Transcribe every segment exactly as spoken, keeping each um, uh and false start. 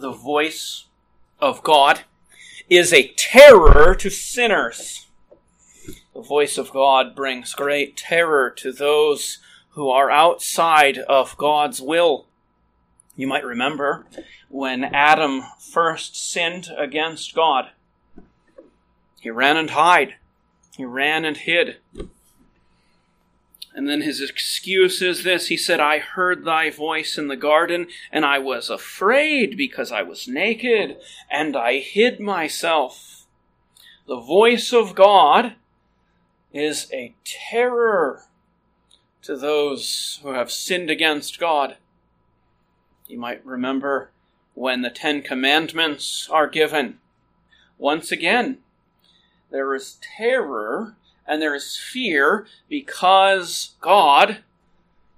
the voice of God is a terror to sinners. The voice of God brings great terror to those who are outside of God's will. You might remember when Adam first sinned against God. He ran and hid. He ran and hid. And then his excuse is this. He said, I heard thy voice in the garden, and I was afraid because I was naked, and I hid myself. The voice of God is a terror to those who have sinned against God. You might remember when the Ten Commandments are given. Once again, there is terror and there is fear because God,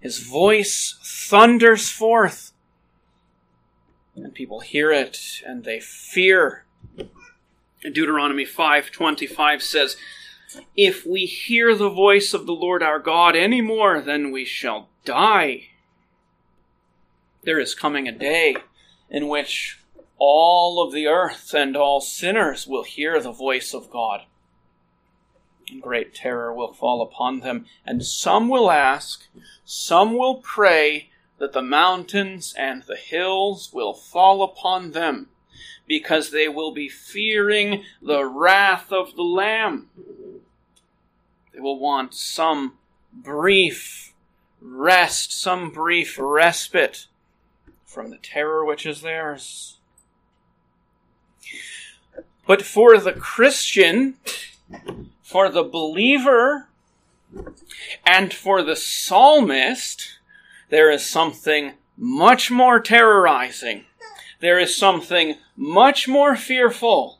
his voice thunders forth. And people hear it and they fear. Deuteronomy five twenty-five says, if we hear the voice of the Lord our God any more, then we shall die. There is coming a day in which all of the earth and all sinners will hear the voice of God. And great terror will fall upon them. And some will ask, some will pray that the mountains and the hills will fall upon them, because they will be fearing the wrath of the Lamb. They will want some brief rest, some brief respite from the terror which is theirs. But for the Christian, for the believer, and for the psalmist, there is something much more terrorizing. There is something much more fearful.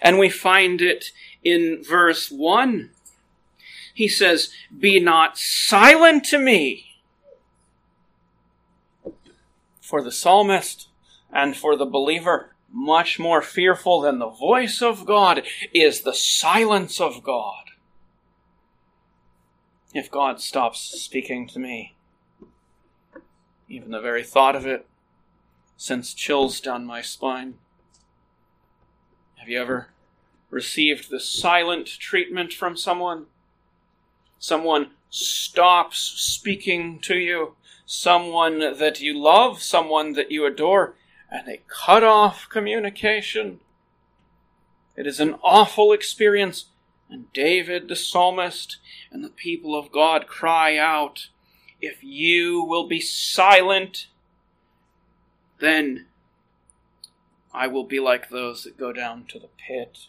And we find it in verse one. He says, be not silent to me. For the psalmist and for the believer, much more fearful than the voice of God is the silence of God. If God stops speaking to me, even the very thought of it sends chills down my spine. Have you ever received the silent treatment from someone? Someone stops speaking to you. Someone that you love, someone that you adore, and they cut off communication. It is an awful experience. And David, the psalmist, and the people of God cry out, if you will be silent, then I will be like those that go down to the pit.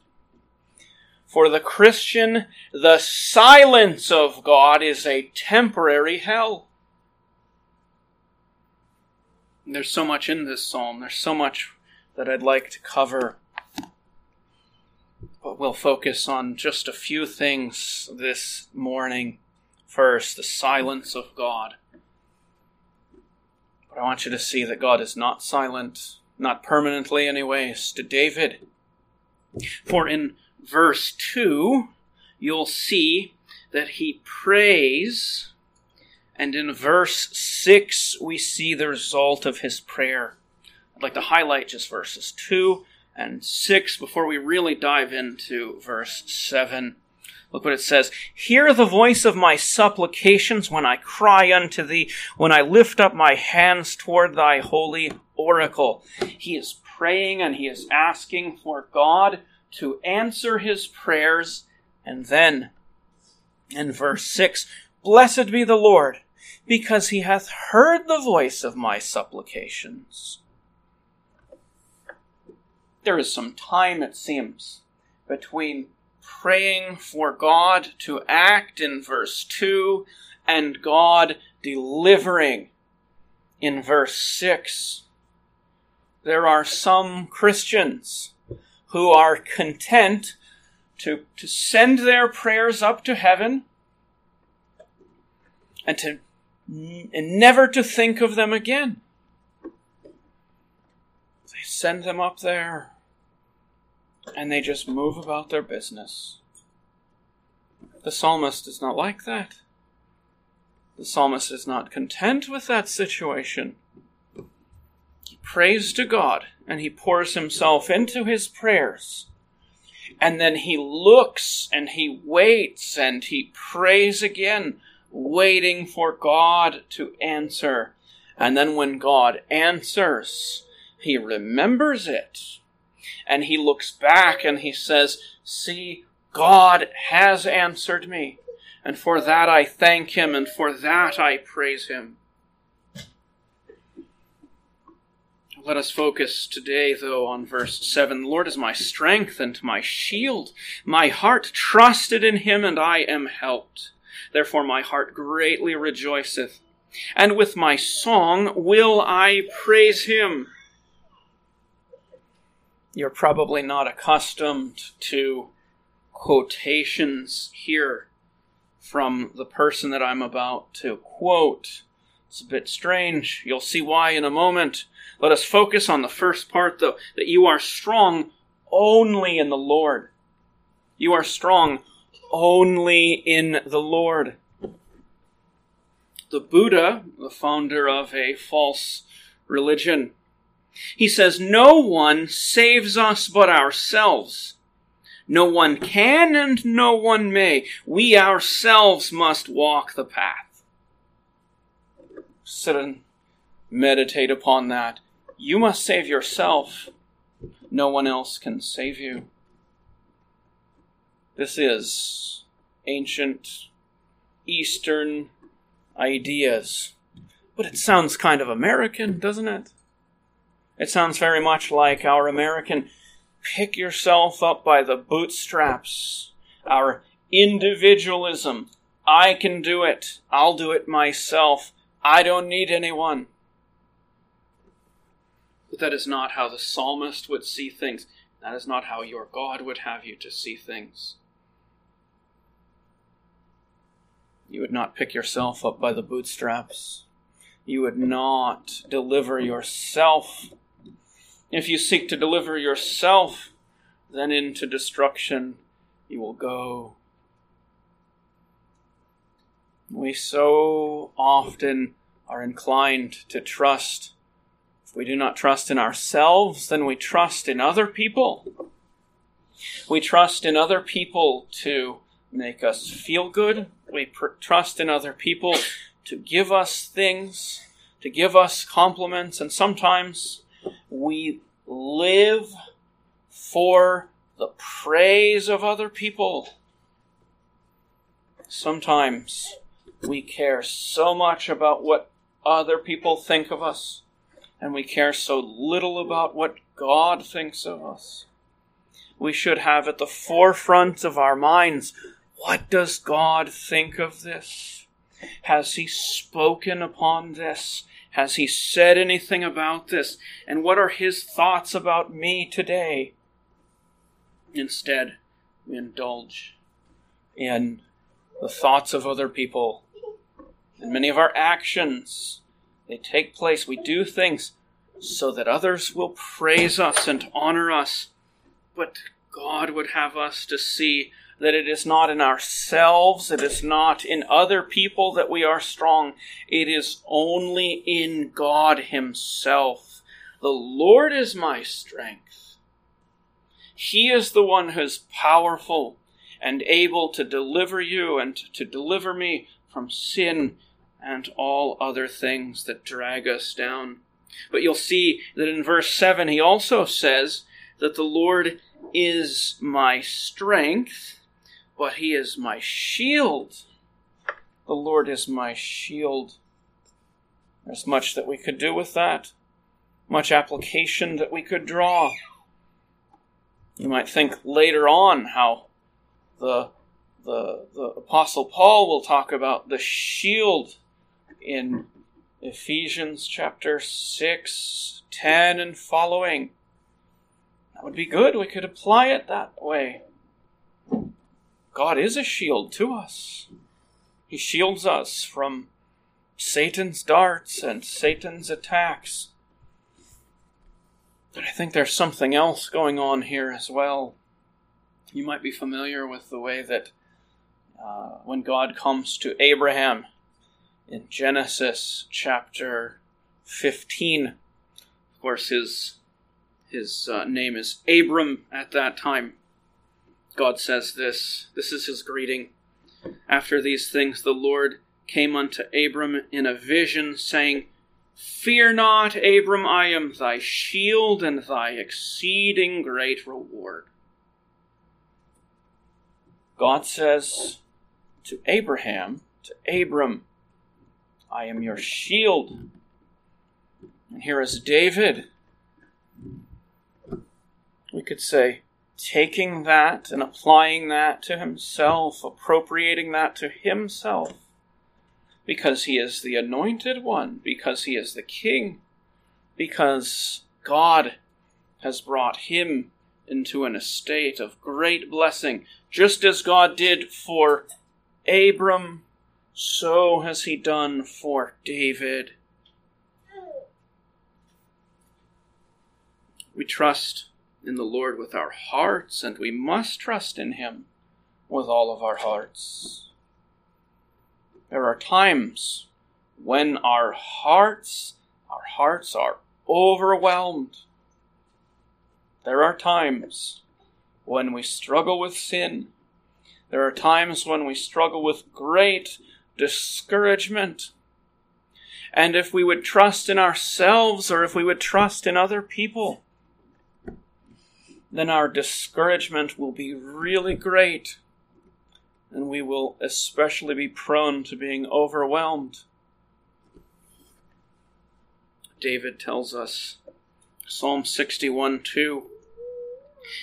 For the Christian, the silence of God is a temporary hell. There's so much in this psalm. There's so much that I'd like to cover. But we'll focus on just a few things this morning. First, the silence of God. But I want you to see that God is not silent, not permanently anyways, to David. For in verse two, you'll see that he prays. And in verse six, we see the result of his prayer. I'd like to highlight just verses two and six before we really dive into verse seven. Look what it says. Hear the voice of my supplications when I cry unto thee, when I lift up my hands toward thy holy oracle. He is praying and he is asking for God to answer his prayers. And then in verse six, blessed be the Lord, because he hath heard the voice of my supplications. There is some time, it seems, between praying for God to act in verse two and God delivering in verse six. There are some Christians who are content to, to send their prayers up to heaven and to and never to think of them again. They send them up there, and they just move about their business. The psalmist is not like that. The psalmist is not content with that situation. He prays to God and he pours himself into his prayers. And then he looks and he waits and he prays again, waiting for God to answer. And then when God answers, he remembers it. And he looks back and he says, "See, God has answered me. And for that I thank him, and for that I praise him." Let us focus today, though, on verse seven. "The Lord is my strength and my shield. My heart trusted in him, and I am helped. Therefore my heart greatly rejoiceth, and with my song will I praise him." You're probably not accustomed to quotations here from the person that I'm about to quote. It's a bit strange. You'll see why in a moment. Let us focus on the first part, though, that you are strong only in the Lord. You are strong only in the Lord. The Buddha, the founder of a false religion, he says, "No one saves us but ourselves. No one can and no one may. We ourselves must walk the path." Sit and meditate upon that. You must save yourself. No one else can save you. This is ancient Eastern ideas. But it sounds kind of American, doesn't it? It sounds very much like our American pick yourself up by the bootstraps, our individualism. I can do it. I'll do it myself. I don't need anyone. But that is not how the psalmist would see things. That is not how your God would have you to see things. You would not pick yourself up by the bootstraps. You would not deliver yourself. If you seek to deliver yourself, then into destruction you will go. We so often are inclined to trust. If we do not trust in ourselves, then we trust in other people. We trust in other people to make us feel good. We pr- trust in other people to give us things, to give us compliments, and sometimes we live for the praise of other people. Sometimes we care so much about what other people think of us, and we care so little about what God thinks of us. We should have at the forefront of our minds, what does God think of this? Has he spoken upon this? Has he said anything about this? And what are his thoughts about me today? Instead, we indulge in the thoughts of other people. And many of our actions, they take place. We do things so that others will praise us and honor us. But God would have us to see that it is not in ourselves, it is not in other people that we are strong. It is only in God himself. The Lord is my strength. He is the one who is powerful and able to deliver you and to deliver me from sin and all other things that drag us down. But you'll see that in verse seven he also says that the Lord is my strength, but he is my shield. The Lord is my shield. There's much that we could do with that, much application that we could draw. You might think later on how the, the, the Apostle Paul will talk about the shield in Ephesians chapter six, ten and following. That would be good. We could apply it that way. God is a shield to us. He shields us from Satan's darts and Satan's attacks. But I think there's something else going on here as well. You might be familiar with the way that uh, when God comes to Abraham in Genesis chapter fifteen, Of course, his his uh, name is Abram at that time. God says this. This is his greeting. After these things, the Lord came unto Abram in a vision, saying, "Fear not, Abram, I am thy shield and thy exceeding great reward." God says to Abraham, to Abram, "I am your shield." And here is David. We could say, taking that and applying that to himself, appropriating that to himself, because he is the anointed one, because he is the king, because God has brought him into an estate of great blessing. Just as God did for Abram, so has he done for David. We trust in the Lord with our hearts, and we must trust in him with all of our hearts. There are times when our hearts, our hearts are overwhelmed. There are times when we struggle with sin. There are times when we struggle with great discouragement. And if we would trust in ourselves, or if we would trust in other people, then our discouragement will be really great. And we will especially be prone to being overwhelmed. David tells us, Psalm sixty-one two,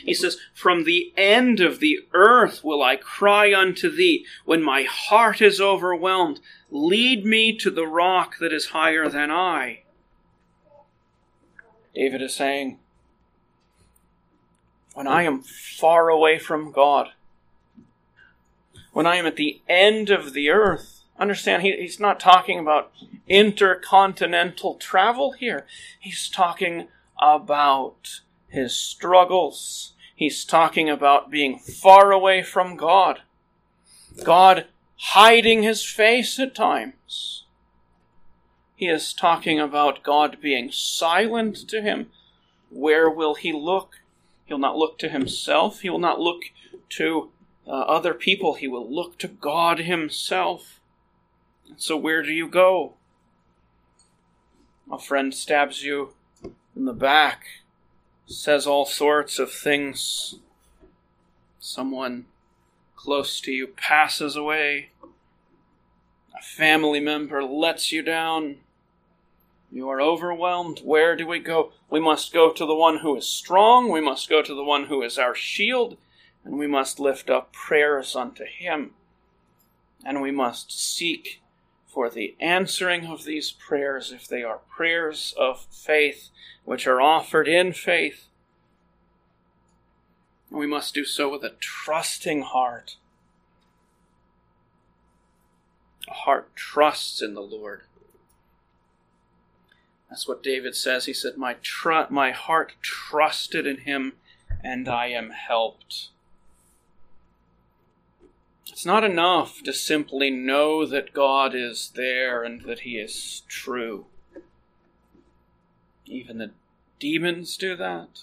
he says, "From the end of the earth will I cry unto thee. When my heart is overwhelmed, lead me to the rock that is higher than I." David is saying, when I am far away from God, when I am at the end of the earth, understand, he, he's not talking about intercontinental travel here. He's talking about his struggles. He's talking about being far away from God. God hiding his face at times. He is talking about God being silent to him. Where will he look? He'll not look to himself. He will not look to uh, other people. He will look to God himself. So where do you go? A friend stabs you in the back, says all sorts of things. Someone close to you passes away. A family member lets you down. You are overwhelmed. Where do we go? We must go to the one who is strong. We must go to the one who is our shield. And we must lift up prayers unto him. And we must seek for the answering of these prayers, if they are prayers of faith, which are offered in faith. We must do so with a trusting heart. A heart trusts in the Lord. That's what David says. He said, my, tr- my heart trusted in him, and I am helped. It's not enough to simply know that God is there and that he is true. Even the demons do that.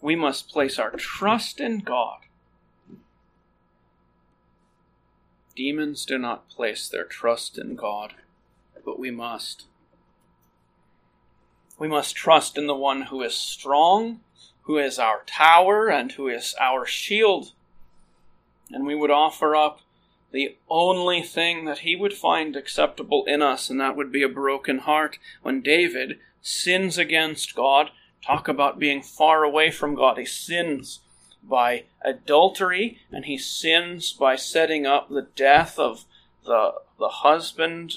We must place our trust in God. Demons do not place their trust in God, but we must. We must trust in the one who is strong, who is our tower, and who is our shield. And we would offer up the only thing that he would find acceptable in us, and that would be a broken heart. When David sins against God, talk about being far away from God. He sins by adultery, and he sins by setting up the death of the, the husband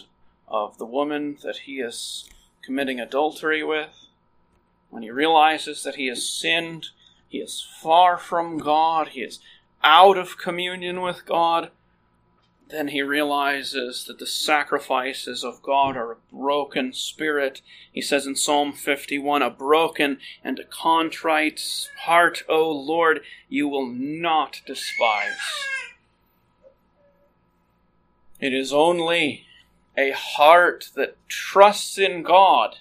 of the woman that he is committing adultery with. When he realizes that he has sinned, he is far from God, he is out of communion with God, then he realizes that the sacrifices of God are a broken spirit. He says in Psalm fifty-one, "A broken and a contrite heart, O Lord, you will not despise." It is only a heart that trusts in God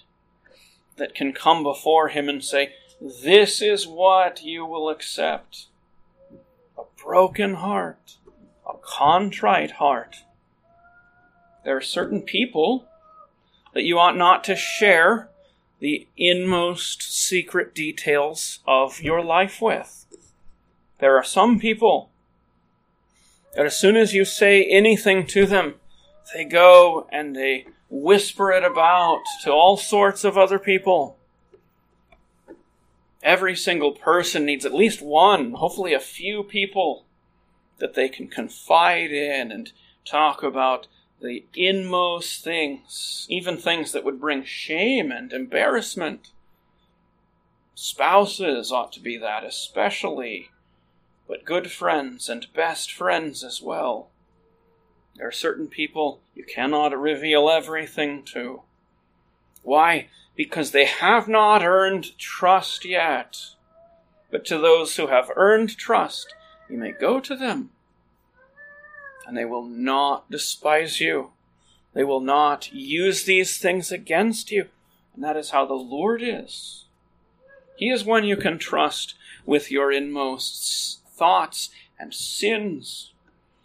that can come before him and say, "This is what you will accept." A broken heart, a contrite heart. There are certain people that you ought not to share the inmost secret details of your life with. There are some people that as soon as you say anything to them, they go and they whisper it about to all sorts of other people. Every single person needs at least one, hopefully a few people, that they can confide in and talk about the inmost things, even things that would bring shame and embarrassment. Spouses ought to be that especially, but good friends and best friends as well. There are certain people you cannot reveal everything to. Why? Because they have not earned trust yet. But to those who have earned trust, you may go to them, and they will not despise you. They will not use these things against you. And that is how the Lord is. He is one you can trust with your inmost thoughts and sins.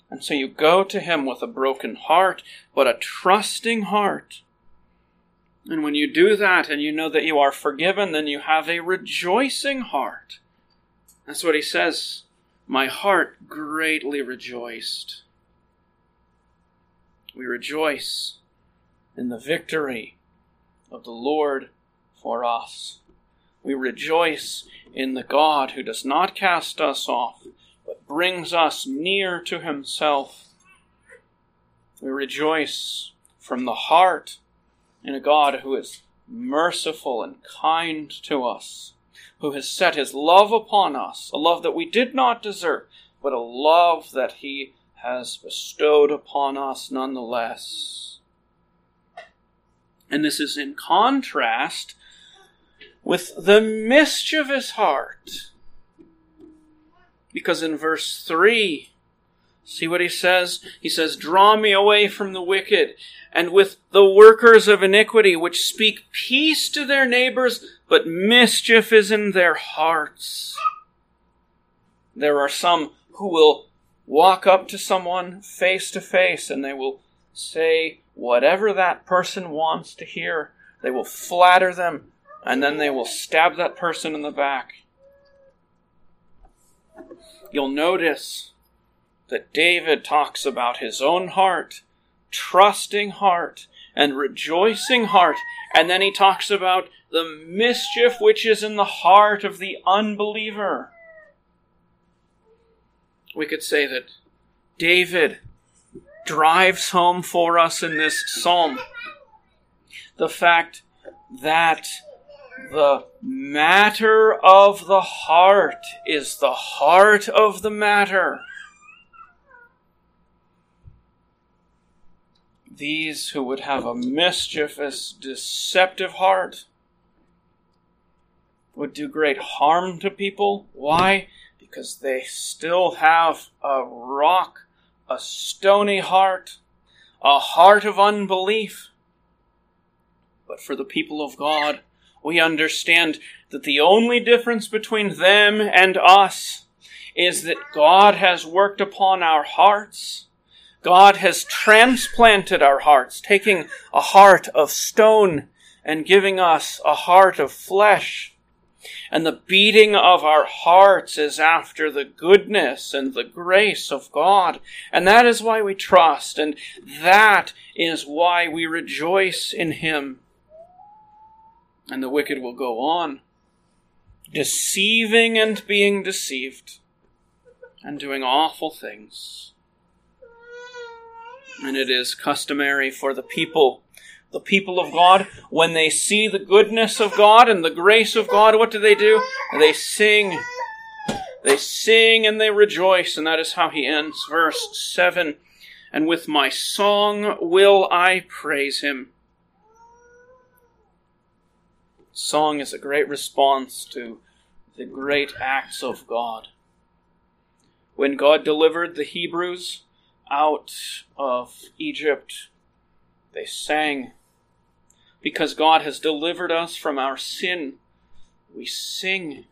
And so you go to him with a broken heart, but a trusting heart. And when you do that and you know that you are forgiven, then you have a rejoicing heart. That's what he says. My heart greatly rejoiced. We rejoice in the victory of the Lord for us. We rejoice in the God who does not cast us off, but brings us near to himself. We rejoice from the heart in a God who is merciful and kind to us, who has set his love upon us, a love that we did not deserve, but a love that he has bestowed upon us nonetheless. And this is in contrast with the mischievous heart. Because in verse three, see what he says? He says, "Draw me away from the wicked, and with the workers of iniquity, which speak peace to their neighbors, but mischief is in their hearts." There are some who will walk up to someone face to face, and they will say whatever that person wants to hear. They will flatter them, and then they will stab that person in the back. You'll notice that David talks about his own heart, trusting heart, and rejoicing heart, and then he talks about the mischief which is in the heart of the unbeliever. We could say that David drives home for us in this psalm the fact that the matter of the heart is the heart of the matter. These who would have a mischievous, deceptive heart would do great harm to people. Why? Because they still have a rock, a stony heart, a heart of unbelief. But for the people of God, we understand that the only difference between them and us is that God has worked upon our hearts. God has transplanted our hearts, taking a heart of stone and giving us a heart of flesh. And the beating of our hearts is after the goodness and the grace of God. And that is why we trust, and that is why we rejoice in him. And the wicked will go on, deceiving and being deceived, and doing awful things. And it is customary for the people, the people of God, when they see the goodness of God and the grace of God, what do they do? They sing. They sing and they rejoice. And that is how he ends verse seven. "And with my song will I praise him." Song is a great response to the great acts of God. When God delivered the Hebrews out of Egypt, they sang. because God has delivered us from our sin, we sing.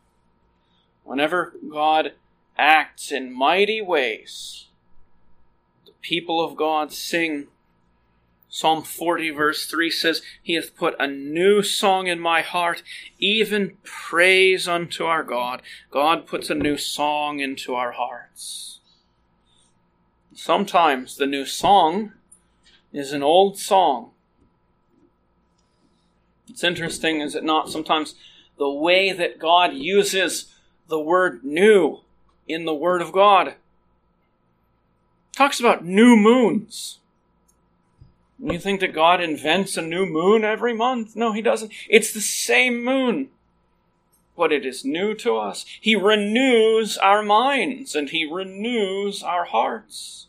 Whenever God acts in mighty ways, the people of God sing. Psalm forty verse three says, "He hath put a new song in my heart, even praise unto our God." God puts a new song into our hearts. Sometimes the new song is an old song. It's interesting, is it not? Sometimes the way that God uses the word new in the Word of God talks about new moons. You think that God invents a new moon every month? No, he doesn't. It's the same moon, but it is new to us. He renews our minds, and he renews our hearts.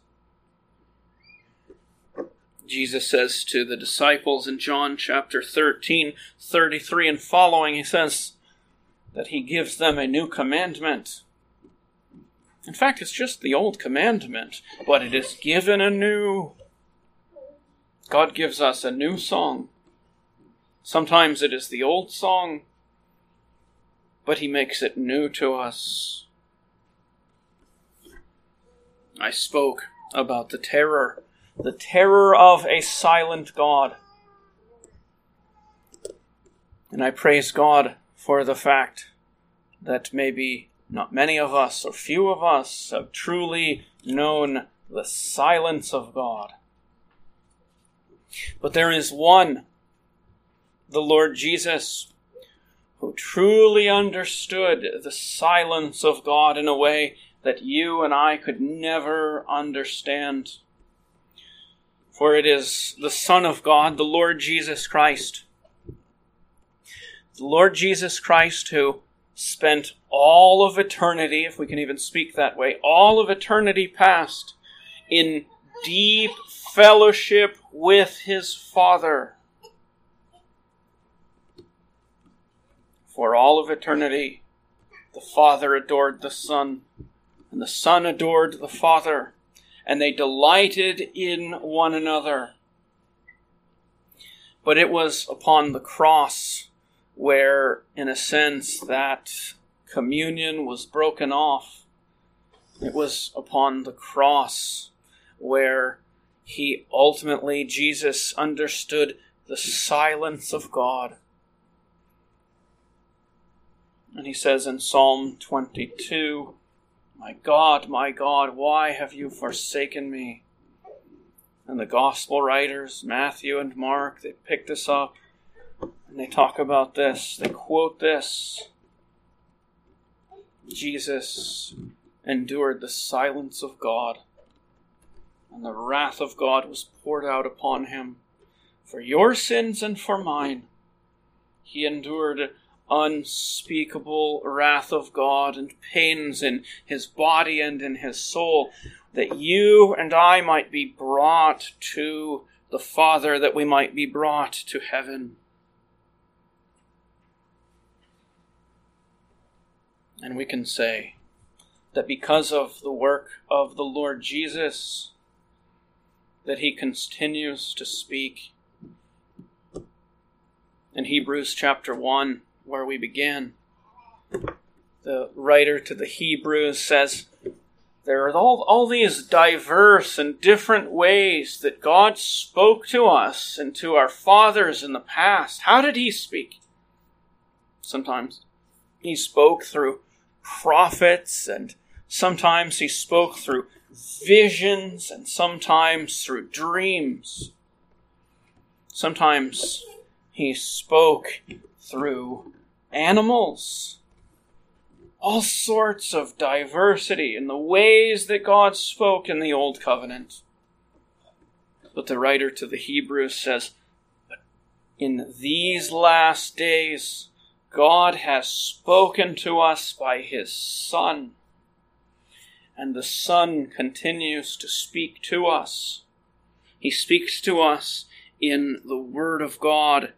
Jesus says to the disciples in John chapter thirteen, thirty-three and following, he says that he gives them a new commandment. In fact, it's just the old commandment, but it is given anew. God gives us a new song. Sometimes it is the old song, but he makes it new to us. I spoke about the terror, the terror of a silent God. And I praise God for the fact that maybe not many of us, or few of us, have truly known the silence of God. But there is one, the Lord Jesus, who truly understood the silence of God in a way that you and I could never understand. For it is the Son of God, the Lord Jesus Christ. The Lord Jesus Christ who spent all of eternity, if we can even speak that way, all of eternity past in deep fellowship with his Father. For all of eternity, the Father adored the Son, and the Son adored the Father, and they delighted in one another. But it was upon the cross where, in a sense, that communion was broken off. It was upon the cross where he ultimately, Jesus, understood the silence of God. And he says in Psalm twenty-two, "My God, my God, why have you forsaken me?" And the gospel writers, Matthew and Mark, they pick this up and they talk about this. They quote this. Jesus endured the silence of God, and the wrath of God was poured out upon him. For your sins and for mine, he endured unspeakable wrath of God and pains in his body and in his soul, that you and I might be brought to the Father, that we might be brought to heaven. And we can say that because of the work of the Lord Jesus, that he continues to speak. In Hebrews chapter one, where we began, the writer to the Hebrews says, there are all, all these diverse and different ways that God spoke to us and to our fathers in the past. How did he speak? Sometimes he spoke through prophets, and sometimes he spoke through visions, and sometimes through dreams. Sometimes he spoke through animals. All sorts of diversity in the ways that God spoke in the Old Covenant. But the writer to the Hebrews says, "But in these last days, God has spoken to us by his Son." And the Son continues to speak to us. He speaks to us in the Word of God.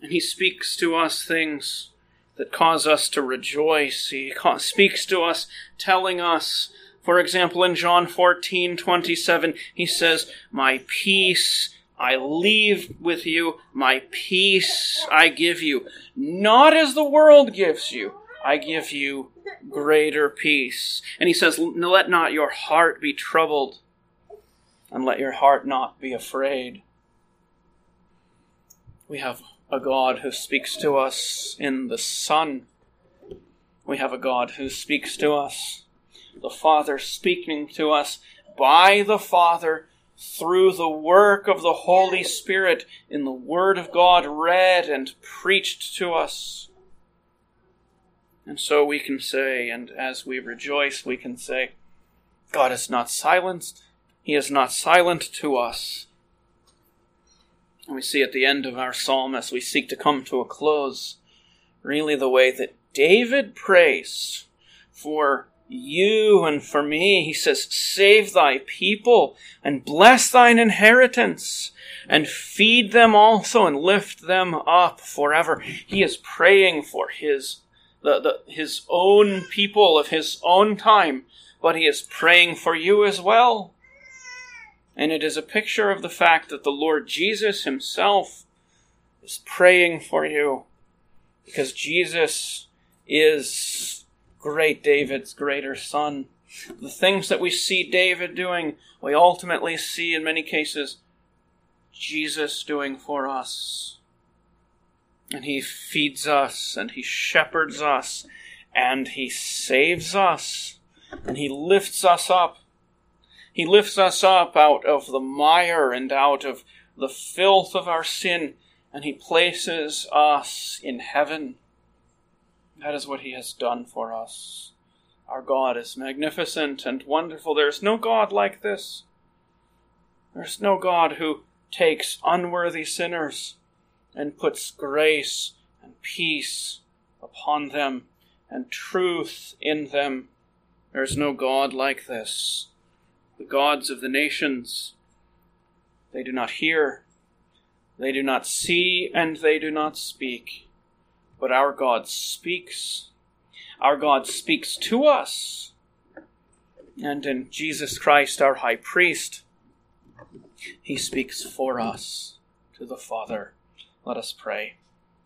And he speaks to us things that cause us to rejoice. He speaks to us telling us, for example, in John fourteen twenty-seven, he says, "My peace I leave with you, my peace I give you. Not as the world gives you, I give you greater peace. And he says, let not your heart be troubled, and let your heart not be afraid. We have a God who speaks to us in the Son. We have a God who speaks to us. The Father speaking to us by the Father through the work of the Holy Spirit in the Word of God read and preached to us. And so we can say, and as we rejoice, we can say, God is not silenced. He is not silent to us. And we see at the end of our psalm, as we seek to come to a close, really the way that David prays for you and for me. He says, save thy people and bless thine inheritance and feed them also and lift them up forever. He is praying for his, the, the, his own people of his own time, but he is praying for you as well. And it is a picture of the fact that the Lord Jesus himself is praying for you, because Jesus is great David's greater son. The things that we see David doing, we ultimately see in many cases Jesus doing for us. And he feeds us, and he shepherds us, and he saves us, and he lifts us up. He lifts us up out of the mire and out of the filth of our sin, and he places us in heaven. That is what he has done for us. Our God is magnificent and wonderful. There is no God like this. There is no God who takes unworthy sinners and puts grace and peace upon them and truth in them. There is no God like this. The gods of the nations, they do not hear, they do not see, and they do not speak. But our God speaks. Our God speaks to us. And in Jesus Christ, our high priest, he speaks for us to the Father. Let us pray.